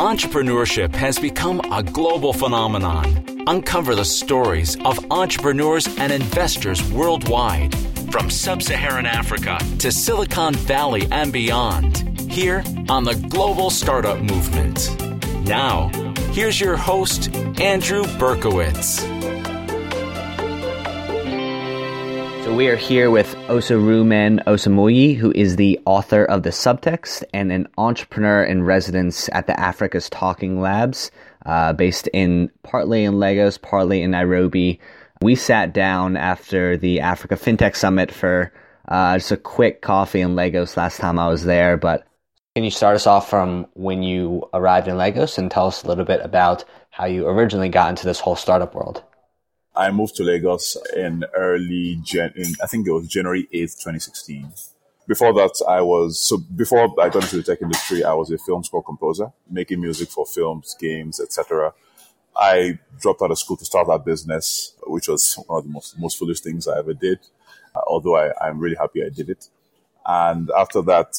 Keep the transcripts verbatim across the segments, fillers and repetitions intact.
Entrepreneurship has become a global phenomenon. Uncover the stories of entrepreneurs and investors worldwide, from sub-Saharan Africa to Silicon Valley and beyond, here on the Global Startup Movement. Now, here's your host, Andrew Berkowitz. So we are here with Osarumen Osamuyi, who is the author of The Subtext and an entrepreneur in residence at the Africa's Talking Labs, uh, based in partly in Lagos, partly in Nairobi. We sat down after the Africa FinTech Summit for uh, just a quick coffee in Lagos last time I was there. But can you start us off from when you arrived in Lagos and tell us a little bit about how you originally got into this whole startup world? I moved to Lagos in early, Jan- in, I think it was January eighth, twenty sixteen. Before that, I was, so before I got into the tech industry, I was a film score composer, making music for films, games, et cetera. I dropped out of school to start that business, which was one of the most, most foolish things I ever did, uh, although I, I'm really happy I did it. And after that,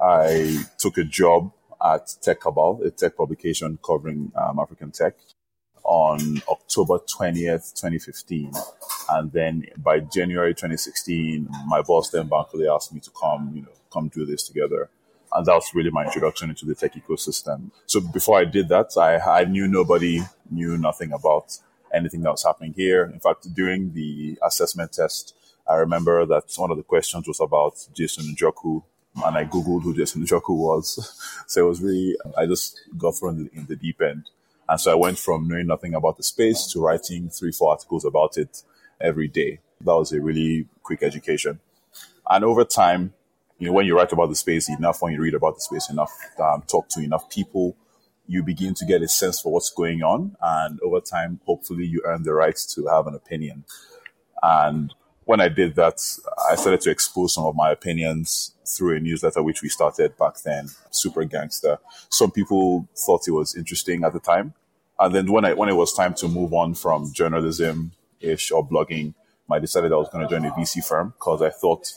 I took a job at Tech Cabal, a tech publication covering um, African tech, on October twentieth, twenty fifteen. And then by January twenty sixteen, my boss then Bankole asked me to come, you know, come do this together. And that was really my introduction into the tech ecosystem. So before I did that, I, I knew nobody, knew nothing about anything that was happening here. In fact, during the assessment test, I remember that one of the questions was about Jason Njoku, and I Googled who Jason Njoku was. So it was really, I just got thrown in the deep end. And so I went from knowing nothing about the space to writing three, four articles about it every day. That was a really quick education. And over time, you know, when you write about the space enough, when you read about the space enough, um, talk to enough people, you begin to get a sense for what's going on. And over time, hopefully you earn the right to have an opinion. And when I did that, I started to expose some of my opinions through a newsletter, which we started back then, Super Gangster. Some people thought it was interesting at the time. And then when I when it was time to move on from journalism-ish or blogging, I decided I was going to join a V C firm because I thought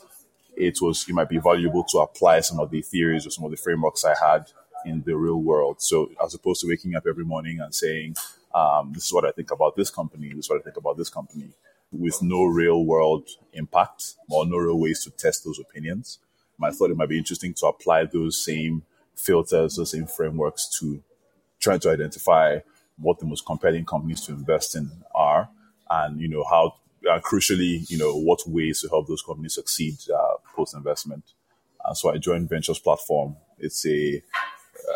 it was it might be valuable to apply some of the theories or some of the frameworks I had in the real world. So as opposed to waking up every morning and saying, um, this is what I think about this company, this is what I think about this company, with no real world impact or no real ways to test those opinions. I thought it might be interesting to apply those same filters, those same frameworks to trying to identify what the most compelling companies to invest in are, and, you know, how, uh, crucially, you know, what ways to help those companies succeed uh, post-investment. And so I joined Ventures Platform. It's a,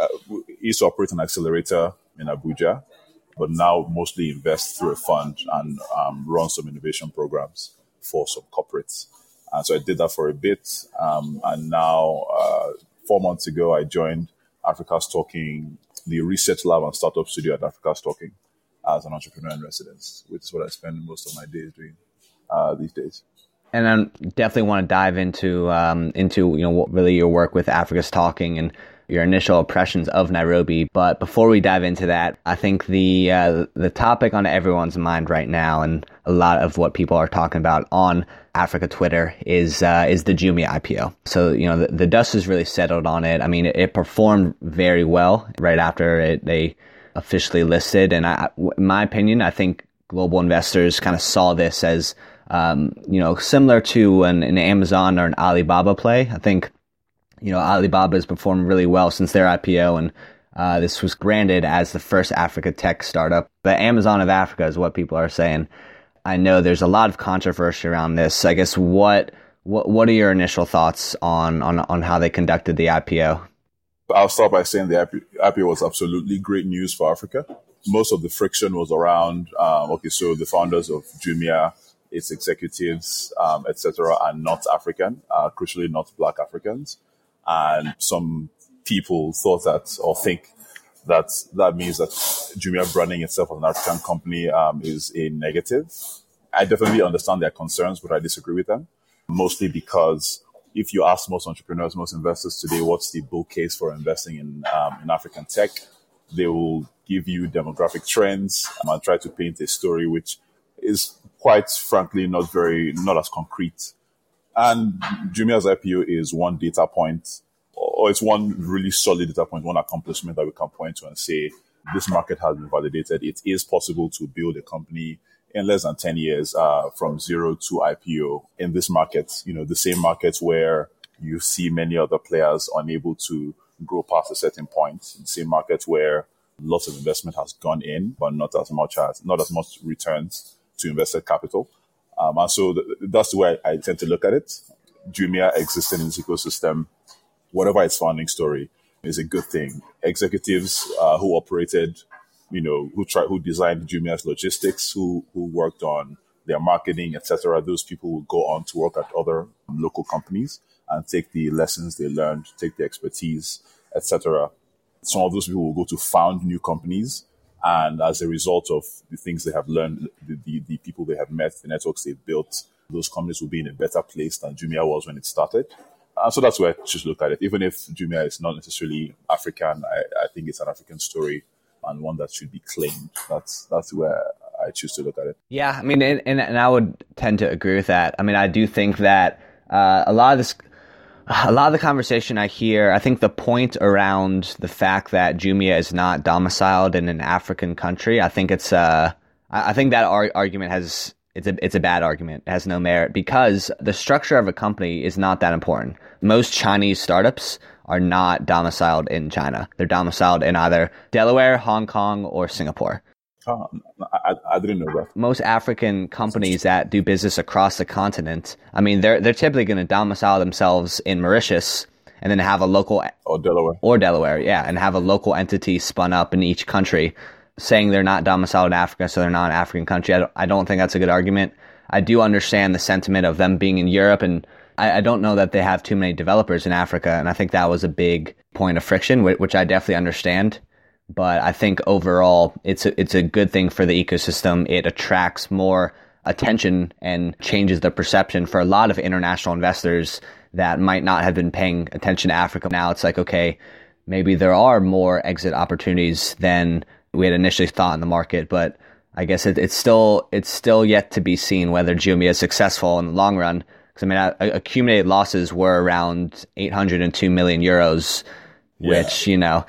uh, it used to operate an accelerator in Abuja, but now mostly invests through a fund and um, runs some innovation programs for some corporates. And so I did that for a bit. Um, and now, uh, four months ago, I joined Africa's Talking, the research lab and startup studio at Africa's Talking, as an entrepreneur in residence, which is what I spend most of my days doing uh, these days. And I definitely want to dive into um, into you know what really your work with Africa's Talking and your initial impressions of Nairobi. But before we dive into that, I think the uh, the topic on everyone's mind right now, and a lot of what people are talking about on Africa Twitter, is uh, is the Jumia I P O. So, you know, the, the dust has really settled on it. I mean, it, it performed very well right after it, they officially listed. And I, in my opinion, I think global investors kind of saw this as, um, you know, similar to an, an Amazon or an Alibaba play. I think, you know, Alibaba has performed really well since their I P O, and uh, this was branded as the first Africa tech startup. The Amazon of Africa is what people are saying. I know there's a lot of controversy around this. I guess what what what are your initial thoughts on on, on how they conducted the I P O? I'll start by saying the I P O was absolutely great news for Africa. Most of the friction was around um, okay, so the founders of Jumia, its executives, um, et cetera, are not African, uh, crucially not Black Africans, and some people thought that or think that that means that Jumia branding itself as an African company um, is a negative. I definitely understand their concerns, but I disagree with them, mostly because if you ask most entrepreneurs, most investors today, what's the bull case for investing in um, in African tech, they will give you demographic trends and try to paint a story which is quite frankly not very, not as concrete. And Jumia's I P O is one data point or it's one really solid data point, one accomplishment that we can point to and say, this market has been validated. It is possible to build a company in less than ten years uh, from zero to I P O in this market, you know, the same market where you see many other players unable to grow past a certain point, the same market where lots of investment has gone in, but not as much as, not as much returns to invested capital. Um, and so th- that's the way I, I tend to look at it. Jumia existing in this ecosystem, whatever its founding story, is a good thing. Executives uh, who operated, you know, who tried, who designed Jumia's logistics, who who worked on their marketing, et cetera. Those people will go on to work at other local companies and take the lessons they learned, take the expertise, et cetera. Some of those people will go to found new companies, and as a result of the things they have learned, the, the, the people they have met, the networks they've built, those companies will be in a better place than Jumia was when it started. And so that's where I just look at it. Even if Jumia is not necessarily African, I, I think it's an African story and one that should be claimed. That's that's where I choose to look at it. Yeah, I mean, and, and, and I would tend to agree with that. I mean, I do think that uh, a lot of this... A lot of the conversation I hear, I think the point around the fact that Jumia is not domiciled in an African country, I think it's uh, I think that ar- argument has it's a it's a bad argument. It has no merit because the structure of a company is not that important. Most Chinese startups are not domiciled in China. They're domiciled in either Delaware, Hong Kong, or Singapore. Oh, I, I didn't know that. Most African companies that do business across the continent, I mean, they're they're typically going to domicile themselves in Mauritius and then have a local... Or Delaware. Or Delaware, yeah, and have a local entity spun up in each country saying they're not domiciled in Africa, so they're not an African country. I don't, I don't think that's a good argument. I do understand the sentiment of them being in Europe, and I, I don't know that they have too many developers in Africa, and I think that was a big point of friction, which I definitely understand. But I think overall, it's a, it's a good thing for the ecosystem. It attracts more attention and changes the perception for a lot of international investors that might not have been paying attention to Africa. Now it's like, okay, maybe there are more exit opportunities than we had initially thought in the market. But I guess it, it's still it's still yet to be seen whether Jumia is successful in the long run. Because I mean, I, I, accumulated losses were around eight hundred two million euros, yeah. Which, you know...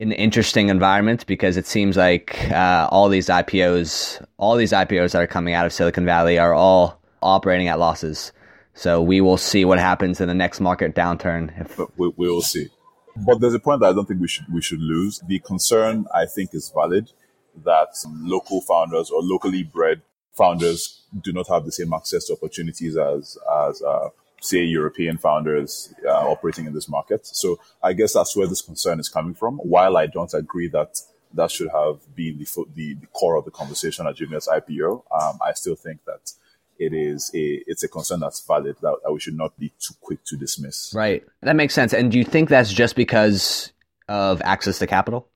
an interesting environment because it seems like uh, all these I P Os, all these I P Os that are coming out of Silicon Valley are all operating at losses. So we will see what happens in the next market downturn. If... We, we will see. But there's a point that I don't think we should we should lose. The concern, I think, is valid that local founders or locally bred founders do not have the same access to opportunities as as uh, say, European founders uh, operating in this market. So I guess that's where this concern is coming from. While I don't agree that that should have been the fo- the, the core of the conversation at Jumia's I P O, um, I still think that it is a it's a concern that's valid, that, that we should not be too quick to dismiss. Right. That makes sense. And do you think that's just because of access to capital?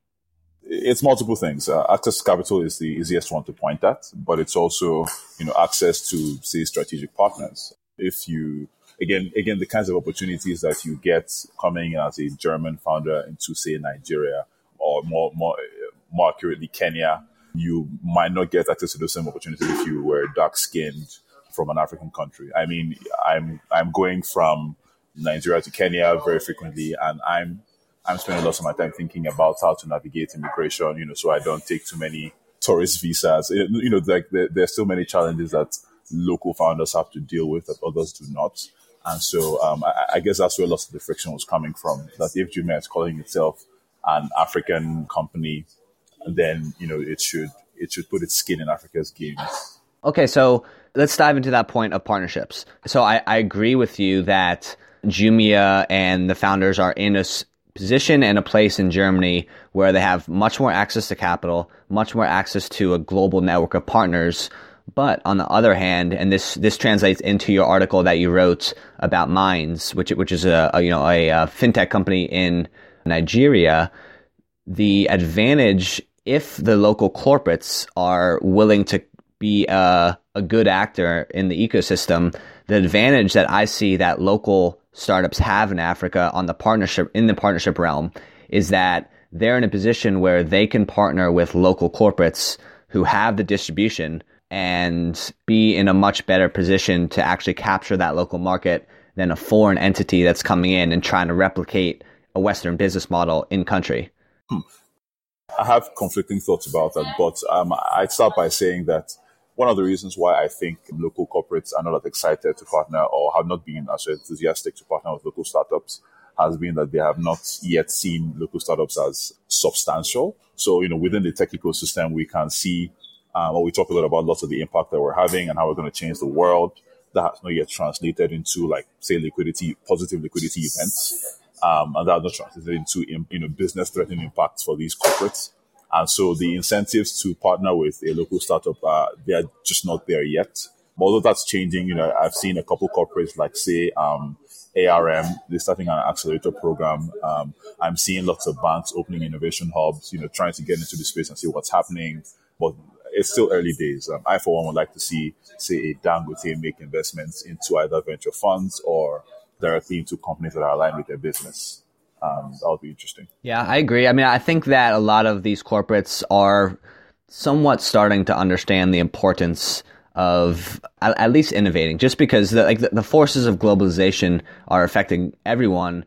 It's multiple things. Uh, access to capital is the easiest one to point at, but it's also, you know, access to, say, strategic partners. If you... Again, again, the kinds of opportunities that you get coming as a German founder into, say, Nigeria or more, more, more accurately, Kenya, you might not get access to the same opportunities if you were dark-skinned from an African country. I mean, I'm I'm going from Nigeria to Kenya very frequently, and I'm I'm spending lots of my time thinking about how to navigate immigration, you know, so I don't take too many tourist visas. You know, like there, there are so many challenges that local founders have to deal with that others do not. And so um, I, I guess that's where lots of the friction was coming from, that if Jumia is calling itself an African company, then, you know, it should it should put its skin in Africa's game. Okay, so let's dive into that point of partnerships. So I, I agree with you that Jumia and the founders are in a position and a place in Germany where they have much more access to capital, much more access to a global network of partners. But on the other hand, and this, this translates into your article that you wrote about Mines, which which is a, a you know a, a fintech company in Nigeria, the advantage if the local corporates are willing to be a, a good actor in the ecosystem, the advantage that I see that local startups have in Africa on the partnership in the partnership realm is that they're in a position where they can partner with local corporates who have the distribution and be in a much better position to actually capture that local market than a foreign entity that's coming in and trying to replicate a Western business model in country? Hmm. I have conflicting thoughts about that, but um, I'd start by saying that one of the reasons why I think local corporates are not that excited to partner or have not been as enthusiastic to partner with local startups has been that they have not yet seen local startups as substantial. So, you know, within the tech ecosystem, we can see, um, or we talk a lot about lots of the impact that we're having and how we're going to change the world. That has not yet translated into, like, say, liquidity, positive liquidity events. Um, and that has not translated into, you know, business-threatening impacts for these corporates. And so the incentives to partner with a local startup, uh, they're just not there yet. Although that's changing, you know, I've seen a couple corporates like, say, um, A R M, they're starting an accelerator program. Um, I'm seeing lots of banks opening innovation hubs, you know, trying to get into the space and see what's happening. But it's still early days. Um, I, for one, would like to see, say, a Dangote make investments into either venture funds or directly into companies that are aligned with their business. Um, that would be interesting. Yeah, I agree. I mean, I think that a lot of these corporates are somewhat starting to understand the importance of at least innovating, just because the, like the, the forces of globalization are affecting everyone,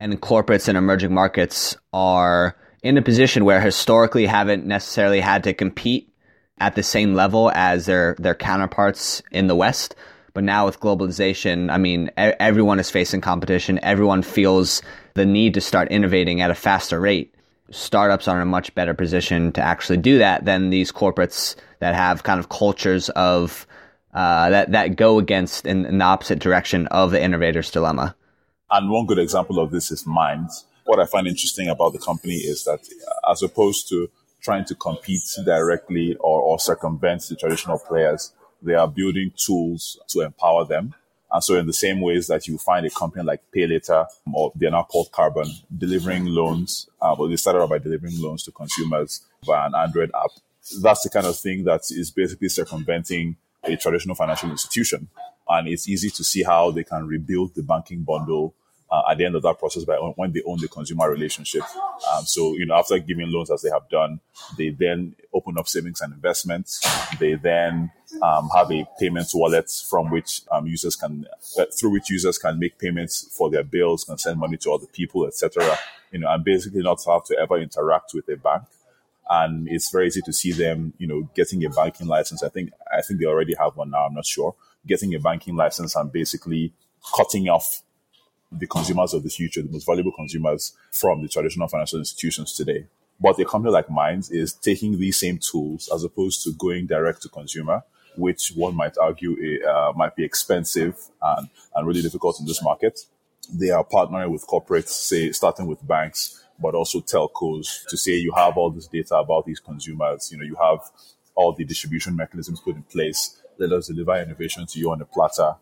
and corporates in emerging markets are in a position where historically haven't necessarily had to compete at the same level as their, their counterparts in the West. But now with globalization, I mean, e- everyone is facing competition. Everyone feels the need to start innovating at a faster rate. Startups are in a much better position to actually do that than these corporates that have kind of cultures of uh, that that go against in, in the opposite direction of the innovator's dilemma. And one good example of this is Mines. What I find interesting about the company is that, as opposed to trying to compete directly or, or circumvent the traditional players, they are building tools to empower them. And so in the same ways that you find a company like PayLater, or they're now called Carbon, delivering loans, uh, but they started out by delivering loans to consumers via an Android app. That's the kind of thing that is basically circumventing a traditional financial institution. And it's easy to see how they can rebuild the banking bundle uh, at the end of that process by when they own the consumer relationship. Um, so, you know, after giving loans as they have done, they then open up savings and investments. They then Um, have a payment wallet from which um, users can, uh, through which users can make payments for their bills, can send money to other people, et cetera. You know, and basically not have to ever interact with a bank. And it's very easy to see them, you know, getting a banking license. I think I think they already have one now. I'm not sure. Getting a banking license and basically cutting off the consumers of the future, the most valuable consumers, from the traditional financial institutions today. But a company like Mines is taking these same tools, as opposed to going direct to consumer, which one might argue uh, might be expensive and, and really difficult in this market. They are partnering with corporates, say, starting with banks, but also telcos, to say you have all this data about these consumers. You know, you have all the distribution mechanisms put in place. Let us deliver innovation to you on a platter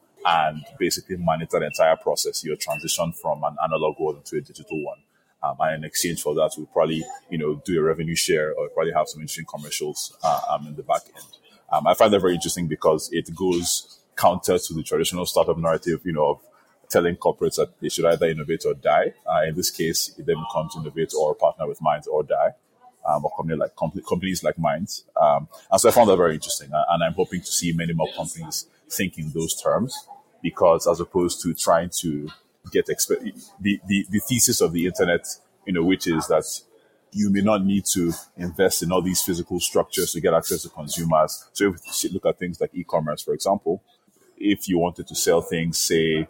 and basically monitor the entire process, your transition from an analog world into a digital one. Um, and in exchange for that, we'll probably, you know, do a revenue share, or probably have some interesting commercials uh, um, in the back end. Um, I find that very interesting because it goes counter to the traditional startup narrative, you know, of telling corporates that they should either innovate or die. Uh, in this case, it then becomes innovate or partner with Mines or die, um, or company like com- companies like Mines. Um, and so I found that very interesting. Uh, and I'm hoping to see many more companies think in those terms, because as opposed to trying to get exp- the, the, the thesis of the internet, you know, which is that you may not need to invest in all these physical structures to get access to consumers. So if you look at things like e-commerce, for example, if you wanted to sell things, say,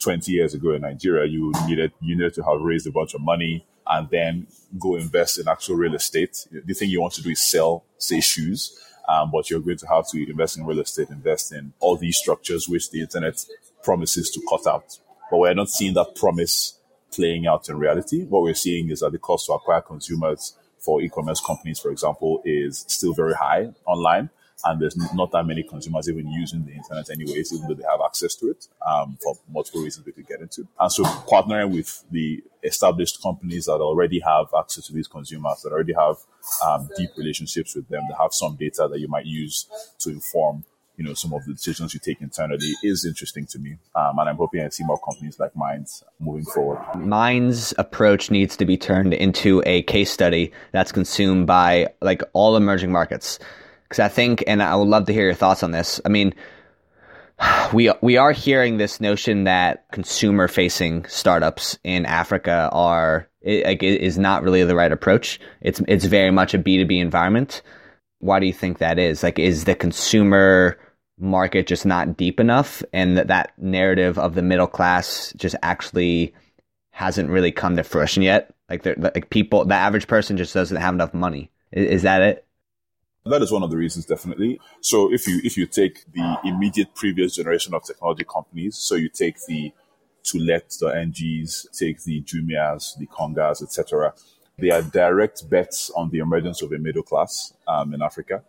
twenty years ago in Nigeria, you needed you needed to have raised a bunch of money and then go invest in actual real estate. The thing you want to do is sell, say, shoes, um, but you're going to have to invest in real estate, invest in all these structures which the internet promises to cut out. But we're not seeing that promise playing out in reality. What we're seeing is that the cost to acquire consumers for e-commerce companies, for example, is still very high online, and there's not that many consumers even using the internet anyways, even though they have access to it um, for multiple reasons we could get into. And so partnering with the established companies that already have access to these consumers, that already have um, deep relationships with them, that have some data that you might use to inform, you know, some of the decisions you take internally, is interesting to me. Um, and I'm hoping I see more companies like Mines moving forward. Mines' approach needs to be turned into a case study that's consumed by, like, all emerging markets. Because I think, and I would love to hear your thoughts on this. I mean, we we are hearing this notion that consumer facing startups in Africa are it, it is not really the right approach. It's it's very much a B two B environment. Why do you think that is? Like, is the consumer market just not deep enough, and that, that narrative of the middle class just actually hasn't really come to fruition yet? Like, like people, the average person just doesn't have enough money. Is, is that it? That is one of the reasons, definitely. So if you if you take the immediate previous generation of technology companies, so you take the To-let, the N Gs, take the Jumias, the Congas, et cetera, they are direct bets on the emergence of a middle class um, in Africa.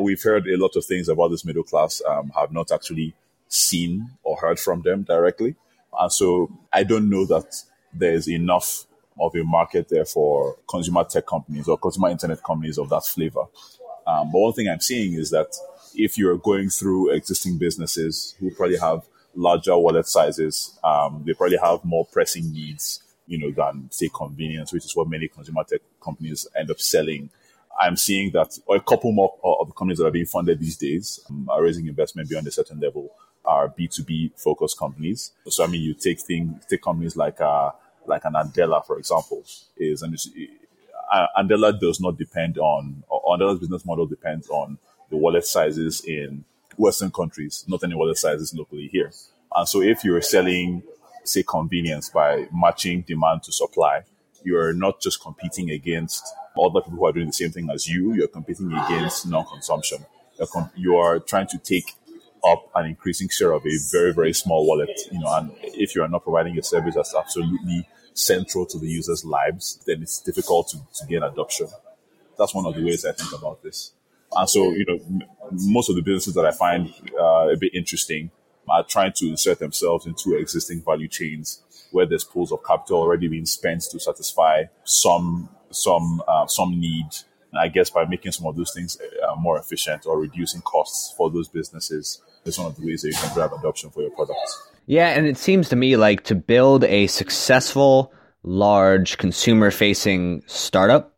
We've heard a lot of things about this middle class, um, have not actually seen or heard from them directly. And so I don't know that there's enough of a market there for consumer tech companies or consumer internet companies of that flavor. Um, but one thing I'm seeing is that if you're going through existing businesses who probably have larger wallet sizes, um, they probably have more pressing needs, you know, than, say, convenience, which is what many consumer tech companies end up selling. I'm seeing that a couple more of the companies that are being funded these days um, are raising investment beyond a certain level are B two B focused companies. So, I mean, you take things, take companies like uh, like an Andela, for example, is and uh, Andela does not depend on, or Andela's business model depends on the wallet sizes in Western countries, not any wallet sizes locally here. And so if you're selling, say, convenience by matching demand to supply, you're not just competing against other people who are doing the same thing as you. You're competing against non-consumption. You're com- you are trying to take up an increasing share of a very, very small wallet. You know, and if you are not providing a service that's absolutely central to the user's lives, then it's difficult to, to gain adoption. That's one of the ways I think about this. And so, you know, m- most of the businesses that I find uh, a bit interesting are trying to insert themselves into existing value chains where there's pools of capital already being spent to satisfy some some uh, some need. And I guess by making some of those things uh, more efficient or reducing costs for those businesses, that's one of the ways that you can drive adoption for your products. Yeah, and it seems to me like to build a successful, large consumer-facing startup,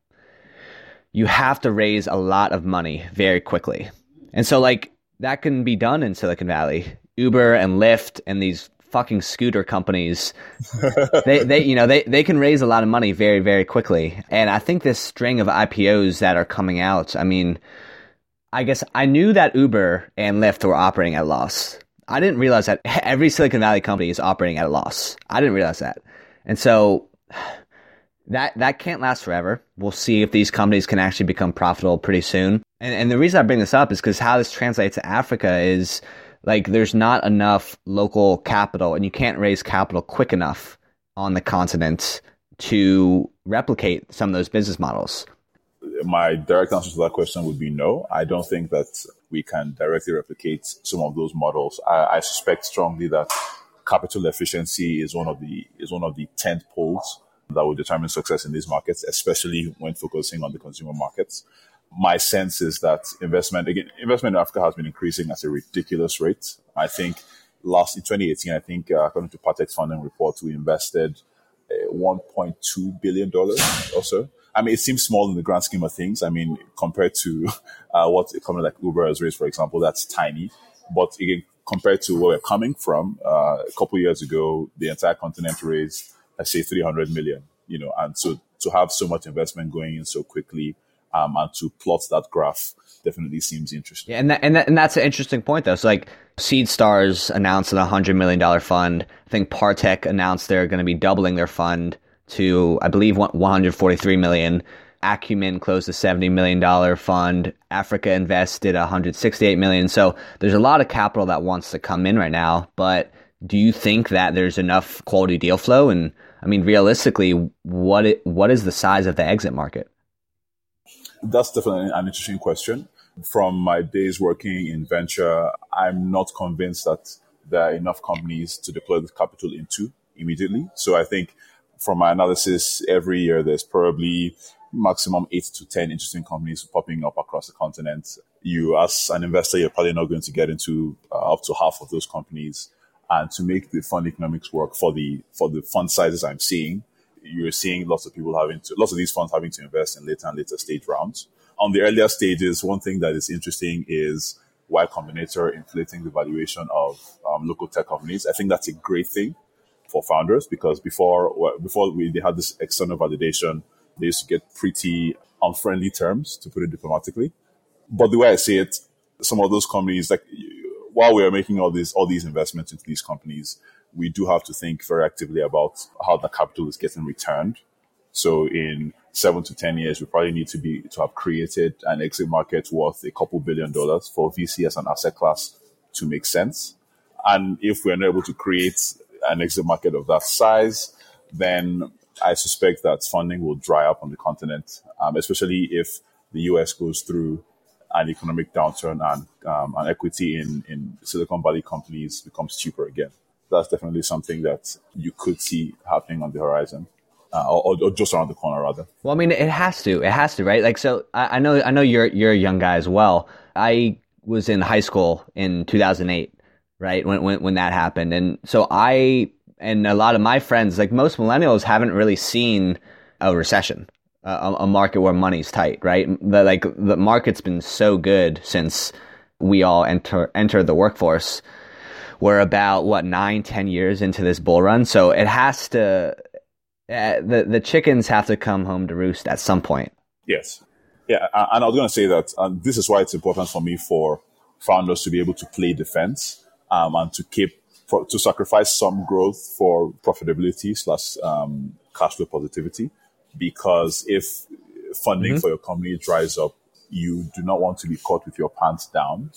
you have to raise a lot of money very quickly. And so, like, that can be done in Silicon Valley. Uber and Lyft and these fucking scooter companies, they, they, you know, they, they can raise a lot of money very, very quickly. And I think this string of I P Os that are coming out, I mean, I guess I knew that Uber and Lyft were operating at a loss. I didn't realize that every Silicon Valley company is operating at a loss. I didn't realize that. And so that, that can't last forever. We'll see if these companies can actually become profitable pretty soon. And, and the reason I bring this up is because how this translates to Africa is, like, there's not enough local capital, and you can't raise capital quick enough on the continent to replicate some of those business models. My direct answer to that question would be no. I don't think that we can directly replicate some of those models. I, I suspect strongly that capital efficiency is one of the is one of the tent poles that will determine success in these markets, especially when focusing on the consumer markets. My sense is that investment, again, investment in Africa has been increasing at a ridiculous rate. I think last in twenty eighteen, I think uh, according to Partech funding report, we invested uh, one point two billion dollars or so. I mean, it seems small in the grand scheme of things. I mean, compared to uh, what a company like Uber has raised, for example, that's tiny. But again, compared to where we're coming from, uh, a couple of years ago, the entire continent raised, I say, three hundred million, you know, and so to have so much investment going in so quickly, Um, and to plot that graph definitely seems interesting. Yeah, and that, and that, and that's an interesting point, though. So, like, SeedStars announced a hundred million dollar fund. I think Partech announced they're going to be doubling their fund to, I believe, one hundred forty three million. Acumen closed a seventy million dollar fund. Africa Invest did a hundred sixty eight million. So there's a lot of capital that wants to come in right now. But do you think that there's enough quality deal flow? And I mean, realistically, what it, what is the size of the exit market? That's definitely an interesting question. From my days working in venture, I'm not convinced that there are enough companies to deploy the capital into immediately. So I think from my analysis, every year there's probably maximum eight to ten interesting companies popping up across the continent. You, as an investor, you're probably not going to get into uh, up to half of those companies. And to make the fund economics work for the for the fund sizes I'm seeing, you're seeing lots of people having to, lots of these funds having to invest in later and later stage rounds. On the earlier stages, one thing that is interesting is Y Combinator inflating the valuation of um, local tech companies. I think that's a great thing for founders, because before before we they had this external validation, they used to get pretty unfriendly terms, to put it diplomatically. But the way I see it, some of those companies, like while we are making all these all these investments into these companies, we do have to think very actively about how the capital is getting returned. So in seven to ten years, we probably need to be to have created an exit market worth a couple billion dollars for V C as an asset class to make sense. And if we're not able to create an exit market of that size, then I suspect that funding will dry up on the continent, um, especially if the U S goes through an economic downturn and um, and equity in, in Silicon Valley companies becomes cheaper again. That's definitely something that you could see happening on the horizon. Uh, or, or just around the corner, rather. Well, I mean, it has to. It has to, right? Like, so I, I know, I know you're you're a young guy as well. I was in high school in two thousand eight, right, when when when that happened, and so I and a lot of my friends, like most millennials, haven't really seen a recession, a, a market where money's tight, right? The, like the market's been so good since we all enter enter the workforce. We're about what nine, ten years into this bull run, so it has to. Uh, the the chickens have to come home to roost at some point. Yes. Yeah, and I was going to say that, and this is why it's important for me for founders to be able to play defense um, and to keep to sacrifice some growth for profitability slash um, cash flow positivity, because if funding mm-hmm. for your company dries up, you do not want to be caught with your pants down.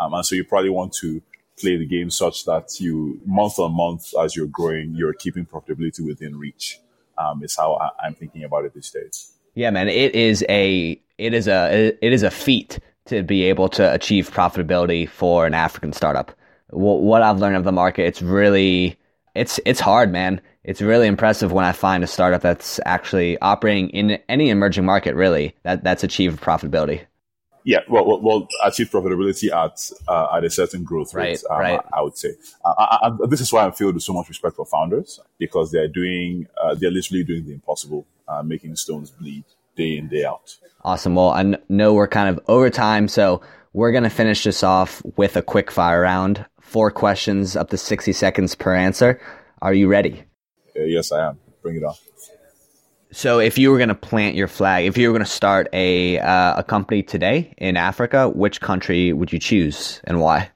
Um, and so you probably want to play the game such that you, month on month, as you're growing, you're keeping profitability within reach. Um, is how I, I'm thinking about it these days. Yeah, man, it is a it is a it is a feat to be able to achieve profitability for an African startup. W- what I've learned of the market, it's really it's it's hard, man. It's really impressive when I find a startup that's actually operating in any emerging market, really, that that's achieved profitability. Yeah, well, well, well, achieve profitability at uh, at a certain growth rate, right, um, right. I, I would say. Uh, I, I, this is why I'm filled with so much respect for founders, because they're doing, uh, they're literally doing the impossible, uh, making stones bleed day in, day out. Awesome. Well, I know we're kind of over time, so we're going to finish this off with a quick fire round. Four questions, up to sixty seconds per answer. Are you ready? Uh, yes, I am. Bring it on. So if you were going to plant your flag, if you were going to start a uh, a company today in Africa, which country would you choose and why?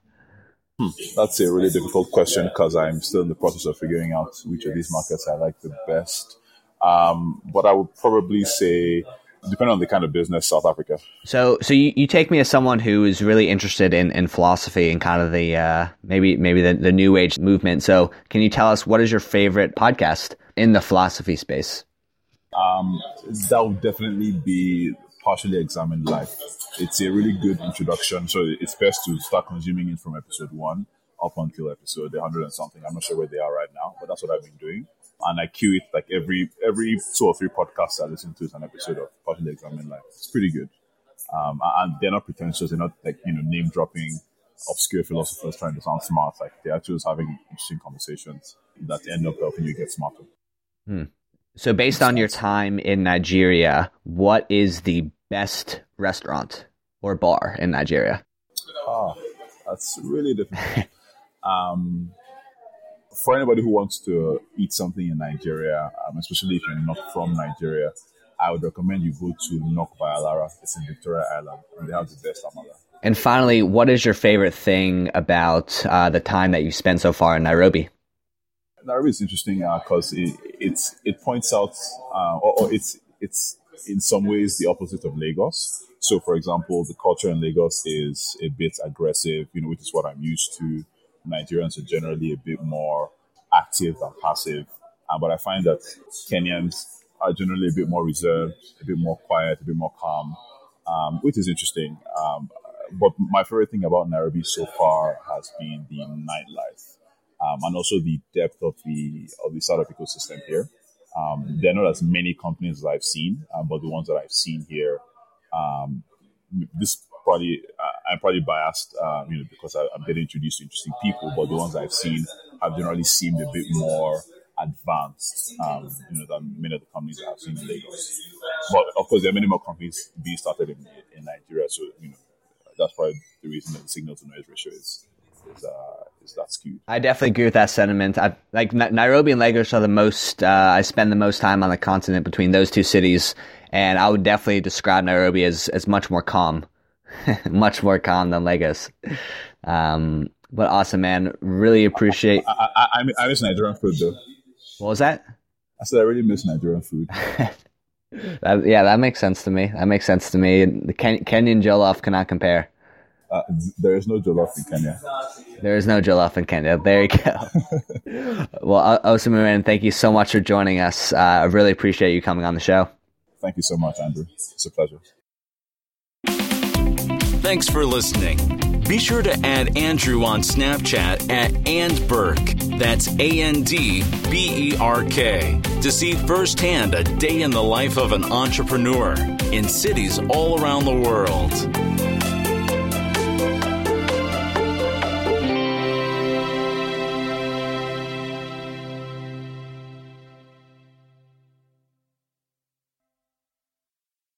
Hmm. That's a really difficult question, because I'm still in the process of figuring out which of these markets I like the best. Um, but I would probably say, depending on the kind of business, South Africa. So so you, you take me as someone who is really interested in, in philosophy and kind of the uh, maybe maybe the, the New Age movement. So can you tell us, what is your favorite podcast in the philosophy space? Um, that would definitely be Partially Examined Life. It's a really good introduction. So it's best to start consuming it from episode one up until episode one hundred and something. I'm not sure where they are right now, but that's what I've been doing. And I queue it like every every two or three podcasts I listen to is an episode of Partially Examined Life. It's pretty good. Um, and they're not pretentious. They're not like, you know, name dropping obscure philosophers trying to sound smart. Like, they're actually just having interesting conversations that end up helping you get smarter. Hmm. So based on your time in Nigeria, what is the best restaurant or bar in Nigeria? Oh, that's really difficult. um, for anybody who wants to eat something in Nigeria, um, especially if you're not from Nigeria, I would recommend you go to Nok Bayalara. It's in Victoria Island, and they have the best amala. And finally, what is your favorite thing about uh, the time that you spent so far in Nairobi? Nairobi is interesting because uh, it it's, it points out, uh, or, or it's it's in some ways the opposite of Lagos. So, for example, the culture in Lagos is a bit aggressive, you know, which is what I'm used to. Nigerians are generally a bit more active than passive, uh, but I find that Kenyans are generally a bit more reserved, a bit more quiet, a bit more calm, um, which is interesting. Um, but my favorite thing about Nairobi so far has been the nightlife. Um, and also the depth of the of the startup ecosystem here. Um, there are not as many companies as I've seen, um, but the ones that I've seen here, um, this probably uh, I'm probably biased, uh, you know, because I, I'm getting introduced to interesting people. But the ones I've seen have generally seemed a bit more advanced, um, you know, than many of the companies that I've seen in Lagos. But of course, there are many more companies being started in, in Nigeria, so you know. that's probably the reason that the signal to noise ratio is is, uh, is that skewed. I definitely agree with that sentiment. I've, like Nairobi and Lagos are the most. Uh, I spend the most time on the continent between those two cities, and I would definitely describe Nairobi as as much more calm, much more calm than Lagos. Um, but awesome, man. Really appreciate. I, I, I, I miss Nigerian food though. What was that? I said I really miss Nigerian food. That, yeah, that makes sense to me. That makes sense to me. The Ken- Kenyan jollof cannot compare. Uh, there is no jollof in Kenya. There is no jollof in Kenya. There you go. Well, Osamuyi, thank you so much for joining us. Uh, I really appreciate you coming on the show. Thank you so much, Andrew. It's a pleasure. Thanks for listening. Be sure to add Andrew on Snapchat at AndBerk, that's A N D B E R K, to see firsthand a day in the life of an entrepreneur in cities all around the world.